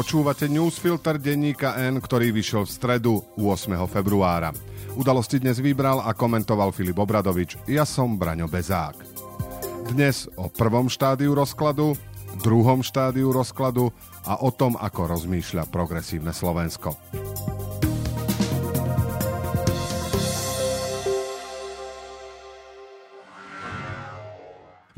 Počúvate newsfilter denníka N, ktorý vyšiel v stredu 8. februára. Udalosti dnes vybral a komentoval Filip Obradovič. Ja som Braňo Bezák. Dnes o prvom štádiu rozkladu, druhom štádiu rozkladu a o tom, ako rozmýšľa progresívne Slovensko.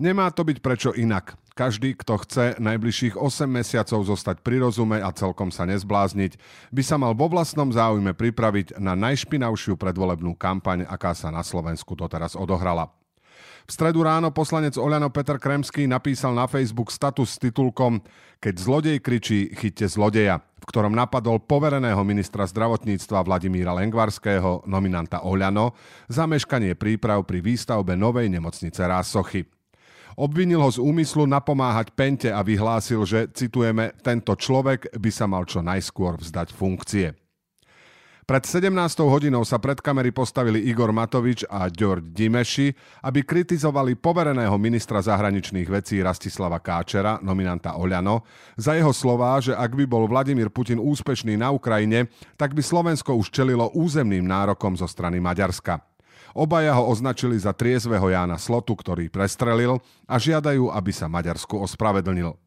Nemá to byť prečo inak. Každý, kto chce najbližších 8 mesiacov zostať pri rozume a celkom sa nezblázniť, by sa mal vo vlastnom záujme pripraviť na najšpinavšiu predvolebnú kampaň, aká sa na Slovensku doteraz odohrala. V stredu ráno poslanec Oľano Peter Kremský napísal na Facebook status s titulkom Keď zlodej kričí, chyťte zlodeja, v ktorom napadol povereného ministra zdravotníctva Vladimíra Lengvarského, nominanta Oľano, za meškanie príprav pri výstavbe novej nemocnice Rásochy. Obvinil ho z úmyslu napomáhať Pente a vyhlásil, že, citujeme, tento človek by sa mal čo najskôr vzdať funkcie. Pred 17. hodinou sa pred kamery postavili Igor Matovič a Dior Dimeši, aby kritizovali povereného ministra zahraničných vecí Rastislava Káčera, nominanta Oľano, za jeho slová, že ak by bol Vladimír Putin úspešný na Ukrajine, tak by Slovensko už čelilo územným nárokom zo strany Maďarska. Obaja ho označili za triezveho Jána Slotu, ktorý prestrelil, a žiadajú, aby sa Maďarsku ospravedlnil.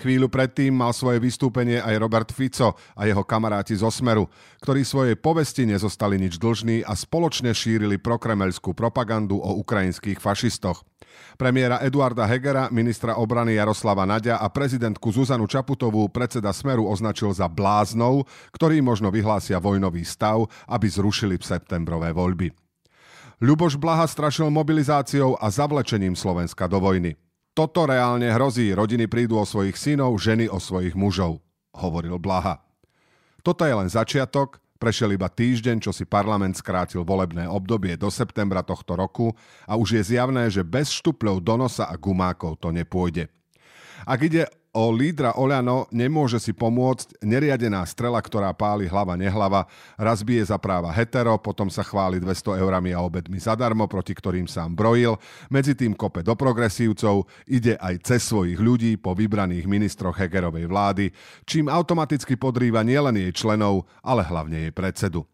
Chvíľu predtým mal svoje vystúpenie aj Robert Fico a jeho kamaráti zo Smeru, ktorí svojej povesti nezostali nič dlžní a spoločne šírili prokremeľskú propagandu o ukrajinských fašistoch. Premiéra Eduarda Hegera, ministra obrany Jaroslava Naďa a prezidentku Zuzanu Čaputovú predseda Smeru označil za bláznov, ktorí možno vyhlásia vojnový stav, aby zrušili septembrové voľby. Ľuboš Blaha strašil mobilizáciou a zavlečením Slovenska do vojny. Toto reálne hrozí, rodiny prídu o svojich synov, ženy o svojich mužov, hovoril Blaha. Toto je len začiatok, prešiel iba týždeň, čo si parlament skrátil volebné obdobie do septembra tohto roku a už je zjavné, že bez štupľov do nosa a gumákov to nepôjde. Ak ide o lídra Oľano, nemôže si pomôcť neriadená strela, ktorá páli hlava nehlava, raz bije za práva hetero, potom sa chváli 200 eurami a obedmi zadarmo, proti ktorým sám brojil, medzi tým kope do progresívcov, ide aj cez svojich ľudí po vybraných ministroch Hegerovej vlády, čím automaticky podrýva nielen jej členov, ale hlavne jej predsedu.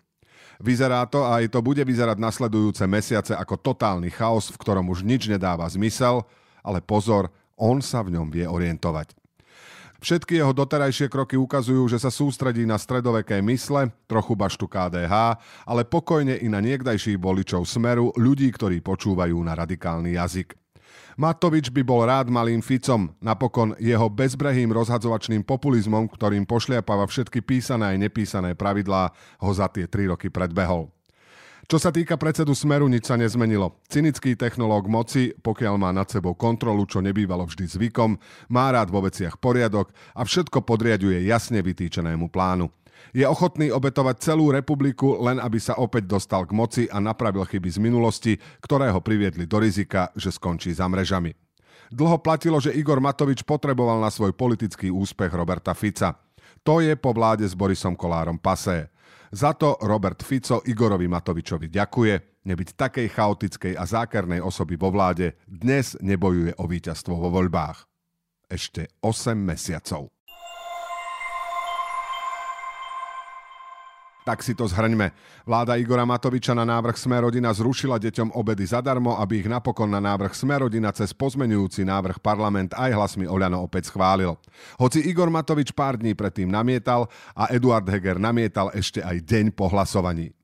Vyzerá to a aj to bude vyzerať nasledujúce mesiace ako totálny chaos, v ktorom už nič nedáva zmysel, ale pozor, on sa v ňom vie orientovať. Všetky jeho doterajšie kroky ukazujú, že sa sústredí na stredoveké mysle, trochu baštu KDH, ale pokojne i na niekdajších voličov Smeru, ľudí, ktorí počúvajú na radikálny jazyk. Matovič by bol rád malým Ficom, napokon jeho bezbrehým rozhadzovačným populizmom, ktorým pošliapava všetky písané aj nepísané pravidlá, ho za tie 3 roky predbehol. Čo sa týka predsedu Smeru, nič sa nezmenilo. Cynický technológ moci, pokiaľ má nad sebou kontrolu, čo nebývalo vždy zvykom, má rád vo veciach poriadok a všetko podriaďuje jasne vytýčenému plánu. Je ochotný obetovať celú republiku, len aby sa opäť dostal k moci a napravil chyby z minulosti, ktoré ho priviedli do rizika, že skončí za mrežami. Dlho platilo, že Igor Matovič potreboval na svoj politický úspech Roberta Fica. To je po vláde s Borisom Kolárom pasé. Za to Robert Fico Igorovi Matovičovi ďakuje. Nebyť takej chaotickej a zákernej osoby vo vláde, dnes nebojuje o víťazstvo vo voľbách. Ešte 8 mesiacov. Tak si to zhrňme. Vláda Igora Matoviča na návrh Smer-Rodina zrušila deťom obedy zadarmo, aby ich napokon na návrh Smer-Rodina cez pozmeňujúci návrh parlament aj hlasmi Oľano opäť schválil. Hoci Igor Matovič pár dní predtým namietal a Eduard Heger namietal ešte aj deň po hlasovaní.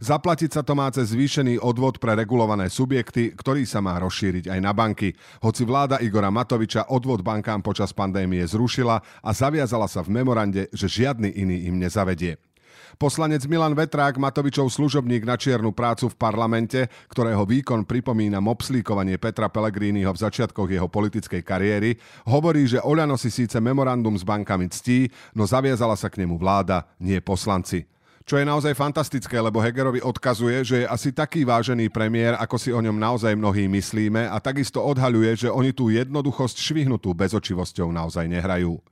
Zaplatiť sa to má cez zvýšený odvod pre regulované subjekty, ktorý sa má rozšíriť aj na banky. Hoci vláda Igora Matoviča odvod bankám počas pandémie zrušila a zaviazala sa v memorande, že žiadny iný im nezavedie. Poslanec Milan Vetrák, Matovičov služobník, na čiernu prácu v parlamente, ktorého výkon pripomína mopslíkovanie Petra Pellegriniho v začiatkoch jeho politickej kariéry, hovorí, že Oľano si síce memorandum s bankami ctí, no zaviazala sa k nemu vláda, nie poslanci. Čo je naozaj fantastické, lebo Hegerovi odkazuje, že je asi taký vážený premiér, ako si o ňom naozaj mnohí myslíme, a takisto odhaľuje, že oni tú jednoduchosť švihnutú bezočivosťou naozaj nehrajú.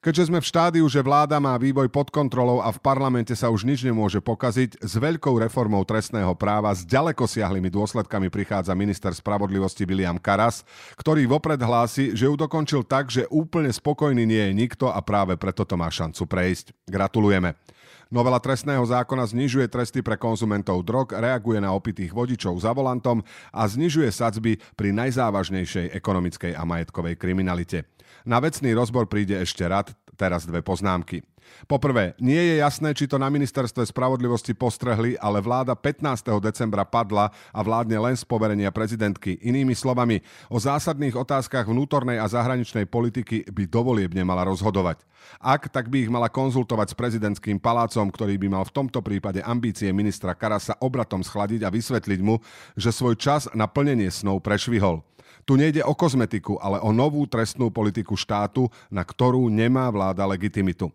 Keďže sme v štádiu, že vláda má vývoj pod kontrolou a v parlamente sa už nič nemôže pokaziť, s veľkou reformou trestného práva s ďalekosiahlymi dôsledkami prichádza minister spravodlivosti Viliam Karas, ktorý vopred hlási, že ju dokončil tak, že úplne spokojný nie je nikto a práve preto to má šancu prejsť. Gratulujeme. Novela trestného zákona znižuje tresty pre konzumentov drog, reaguje na opitých vodičov za volantom a znižuje sadzby pri najzávažnejšej ekonomickej a majetkovej kriminalite. Na vecný rozbor príde ešte rad, teraz dve poznámky. Poprvé, nie je jasné, či to na ministerstve spravodlivosti postrehli, ale vláda 15. decembra padla a vládne len z poverenia prezidentky. Inými slovami, o zásadných otázkach vnútornej a zahraničnej politiky by dovolieb nemala rozhodovať. Ak, tak by ich mala konzultovať s prezidentským palácom, ktorý by mal v tomto prípade ambície ministra Karasa obratom schladiť a vysvetliť mu, že svoj čas na plnenie snov prešvihol. Tu nejde o kozmetiku, ale o novú trestnú politiku štátu, na ktorú nemá vláda legitimitu.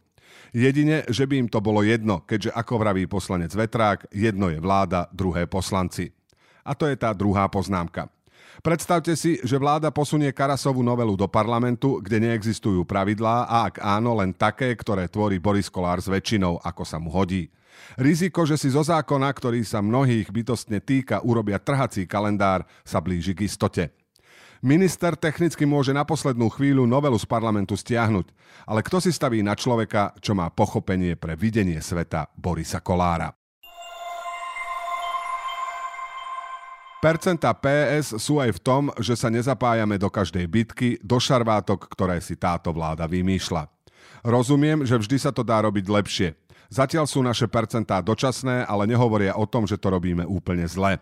Jedine, že by im to bolo jedno, keďže ako vraví poslanec Vetrák, jedno je vláda, druhé poslanci. A to je tá druhá poznámka. Predstavte si, že vláda posunie Karasovú novelu do parlamentu, kde neexistujú pravidlá a ak áno, len také, ktoré tvorí Boris Kolár s väčšinou, ako sa mu hodí. Riziko, že si zo zákona, ktorý sa mnohých bytostne týka, urobia trhací kalendár, sa blíži k istote. Minister technicky môže na poslednú chvíľu novelu z parlamentu stiahnuť, ale kto si staví na človeka, čo má pochopenie pre videnie sveta Borisa Kolára? Percentá PS sú aj v tom, že sa nezapájame do každej bitky, do šarvátok, ktoré si táto vláda vymýšľa. Rozumiem, že vždy sa to dá robiť lepšie. Zatiaľ sú naše percentá dočasné, ale nehovoria o tom, že to robíme úplne zle.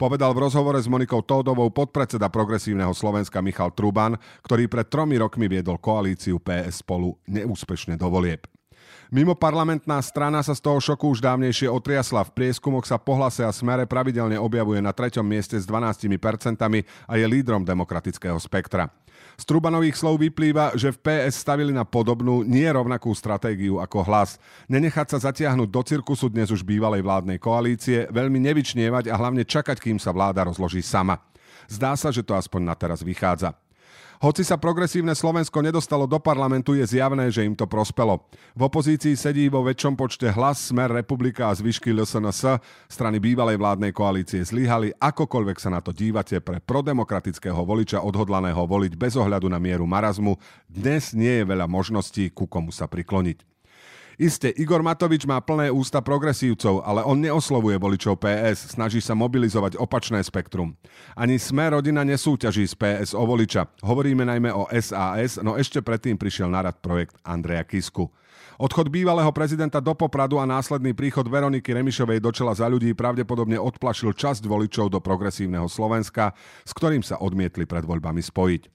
Povedal v rozhovore s Monikou Tódovou podpredseda Progresívneho Slovenska Michal Truban, ktorý pred 3 rokmi viedol koalíciu PS Spolu neúspešne do volieb. Mimoparlamentná strana sa z toho šoku už dávnejšie otriasla. V prieskumoch sa po Hlase a Smere pravidelne objavuje na 3. mieste s 12% a je lídrom demokratického spektra. Z Trubanových slov vyplýva, že v PS stavili na podobnú, nie rovnakú stratégiu ako Hlas. Nenechať sa zatiahnuť do cirkusu dnes už bývalej vládnej koalície, veľmi nevyčnievať a hlavne čakať, kým sa vláda rozloží sama. Zdá sa, že to aspoň na teraz vychádza. Hoci sa Progresívne Slovensko nedostalo do parlamentu, je zjavné, že im to prospelo. V opozícii sedí vo väčšom počte Hlas, Smer, Republika a zvyšky LSNS. Strany bývalej vládnej koalície zlyhali, akokoľvek sa na to dívate, pre prodemokratického voliča odhodlaného voliť bez ohľadu na mieru marazmu. Dnes nie je veľa možností, ku komu sa prikloniť. Isté, Igor Matovič má plné ústa progresívcov, ale on neoslovuje voličov PS, snaží sa mobilizovať opačné spektrum. Ani Sme rodina nesúťaží z PS o voliča. Hovoríme najmä o SAS, no ešte predtým prišiel na rad projekt Andrea Kisku. Odchod bývalého prezidenta do Popradu a následný príchod Veroniky Remišovej do čela Za ľudí pravdepodobne odplašil časť voličov do Progresívneho Slovenska, s ktorým sa odmietli pred voľbami spojiť.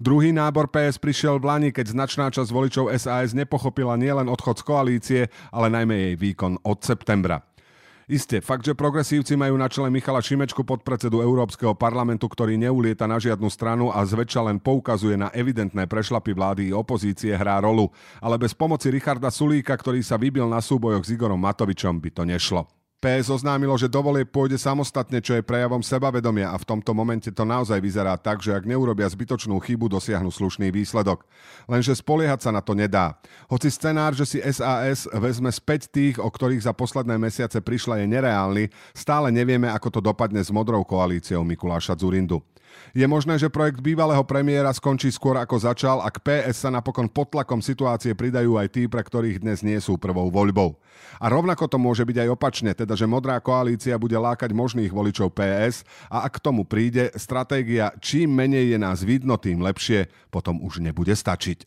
Druhý nábor PS prišiel v lani, keď značná časť voličov SAS nepochopila nielen odchod z koalície, ale najmä jej výkon od septembra. Isté, fakt, že progresívci majú na čele Michala Šimečku, podpredsedu Európskeho parlamentu, ktorý neulieta na žiadnu stranu a zväčša len poukazuje na evidentné prešlapy vlády i opozície, hrá rolu. Ale bez pomoci Richarda Sulíka, ktorý sa vybil na súbojoch s Igorom Matovičom, by to nešlo. PS oznámilo, že do volieb pôjde samostatne, čo je prejavom sebavedomia a v tomto momente to naozaj vyzerá tak, že ak neurobia zbytočnú chybu, dosiahnu slušný výsledok. Lenže spoliehať sa na to nedá. Hoci scenár, že si SAS vezme späť tých, o ktorých za posledné mesiace prišla, je nereálny, stále nevieme, ako to dopadne s modrou koalíciou Mikuláša Zurindu. Je možné, že projekt bývalého premiéra skončí skôr ako začal, ak PS sa napokon pod tlakom situácie pridajú aj tí, pre ktorých dnes nie sú prvou voľbou. A rovnako to môže byť aj opačne, teda že modrá koalícia bude lákať možných voličov PS a ak k tomu príde, stratégia čím menej je nás vidno, tým lepšie, potom už nebude stačiť.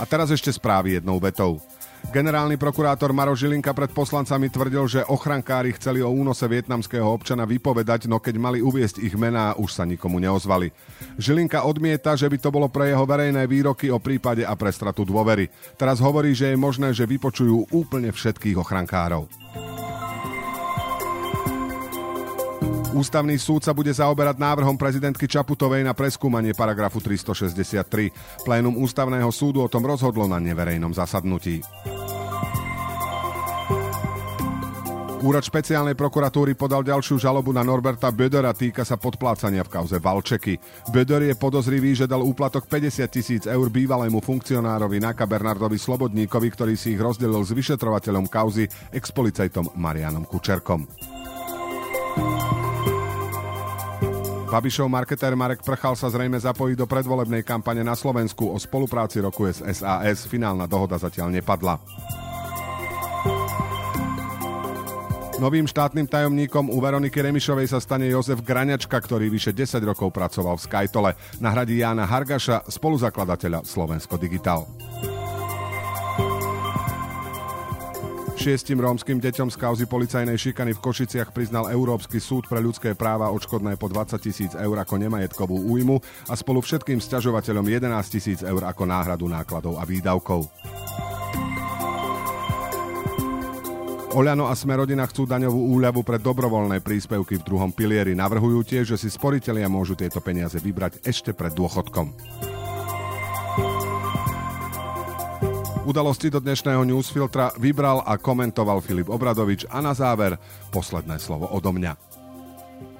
A teraz ešte správy jednou vetou. Generálny prokurátor Maro Žilinka pred poslancami tvrdil, že ochrankári chceli o únose vietnamského občana vypovedať, no keď mali uviesť ich mená, už sa nikomu neozvali. Žilinka odmieta, že by to bolo pre jeho verejné výroky o prípade a pre stratu dôvery. Teraz hovorí, že je možné, že vypočujú úplne všetkých ochrankárov. Ústavný súd sa bude zaoberať návrhom prezidentky Čaputovej na preskúmanie paragrafu 363. Plénum Ústavného súdu o tom rozhodlo na neverejnom zasadnutí. Úrad špeciálnej prokuratúry podal ďalšiu žalobu na Norberta Bödora, týka sa podplácania v kauze Valčeky. Bödor je podozrivý, že dal úplatok 50 000 eur bývalému funkcionárovi NAKA Bernardovi Slobodníkovi, ktorý si ich rozdelil s vyšetrovateľom kauzy, expolicajtom Mariánom Kučerkom. Babišov marketér Marek Prchal sa zrejme zapojí do predvolebnej kampane na Slovensku, o spolupráci rokuje s SAS, finálna dohoda zatiaľ nepadla. Novým štátnym tajomníkom u Veroniky Remišovej sa stane Jozef Graňačka, ktorý vyše 10 rokov pracoval v Skytole. Nahradí Jána Hargaša, spoluzakladateľa Slovensko Digital. 6 rómskym deťom z kauzy policajnej šikany v Košiciach priznal Európsky súd pre ľudské práva odškodné po 20 000 eur ako nemajetkovú újmu a spolu všetkým sťažovateľom 11 000 eur ako náhradu nákladov a výdavkov. Oľano a Smerodina chcú daňovú úľavu pre dobrovoľné príspevky v druhom pilieri. Navrhujú tiež, že si sporitelia môžu tieto peniaze vybrať ešte pred dôchodkom. Udalosti do dnešného newsfiltra vybral a komentoval Filip Obradovič a na záver posledné slovo odo mňa.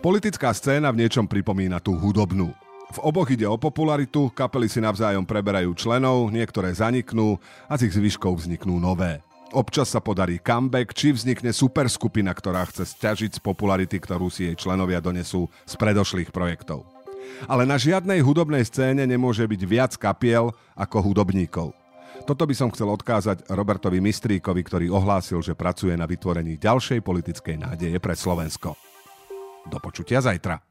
Politická scéna v niečom pripomína tú hudobnú. V oboch ide o popularitu, kapely si navzájom preberajú členov, niektoré zaniknú a z ich zvyškov vzniknú nové. Občas sa podarí comeback, či vznikne superskupina, ktorá chce sťažiť z popularity, ktorú si jej členovia donesú z predošlých projektov. Ale na žiadnej hudobnej scéne nemôže byť viac kapiel ako hudobníkov. Toto by som chcel odkázať Robertovi Mistríkovi, ktorý ohlásil, že pracuje na vytvorení ďalšej politickej nádeje pre Slovensko. Do počutia zajtra.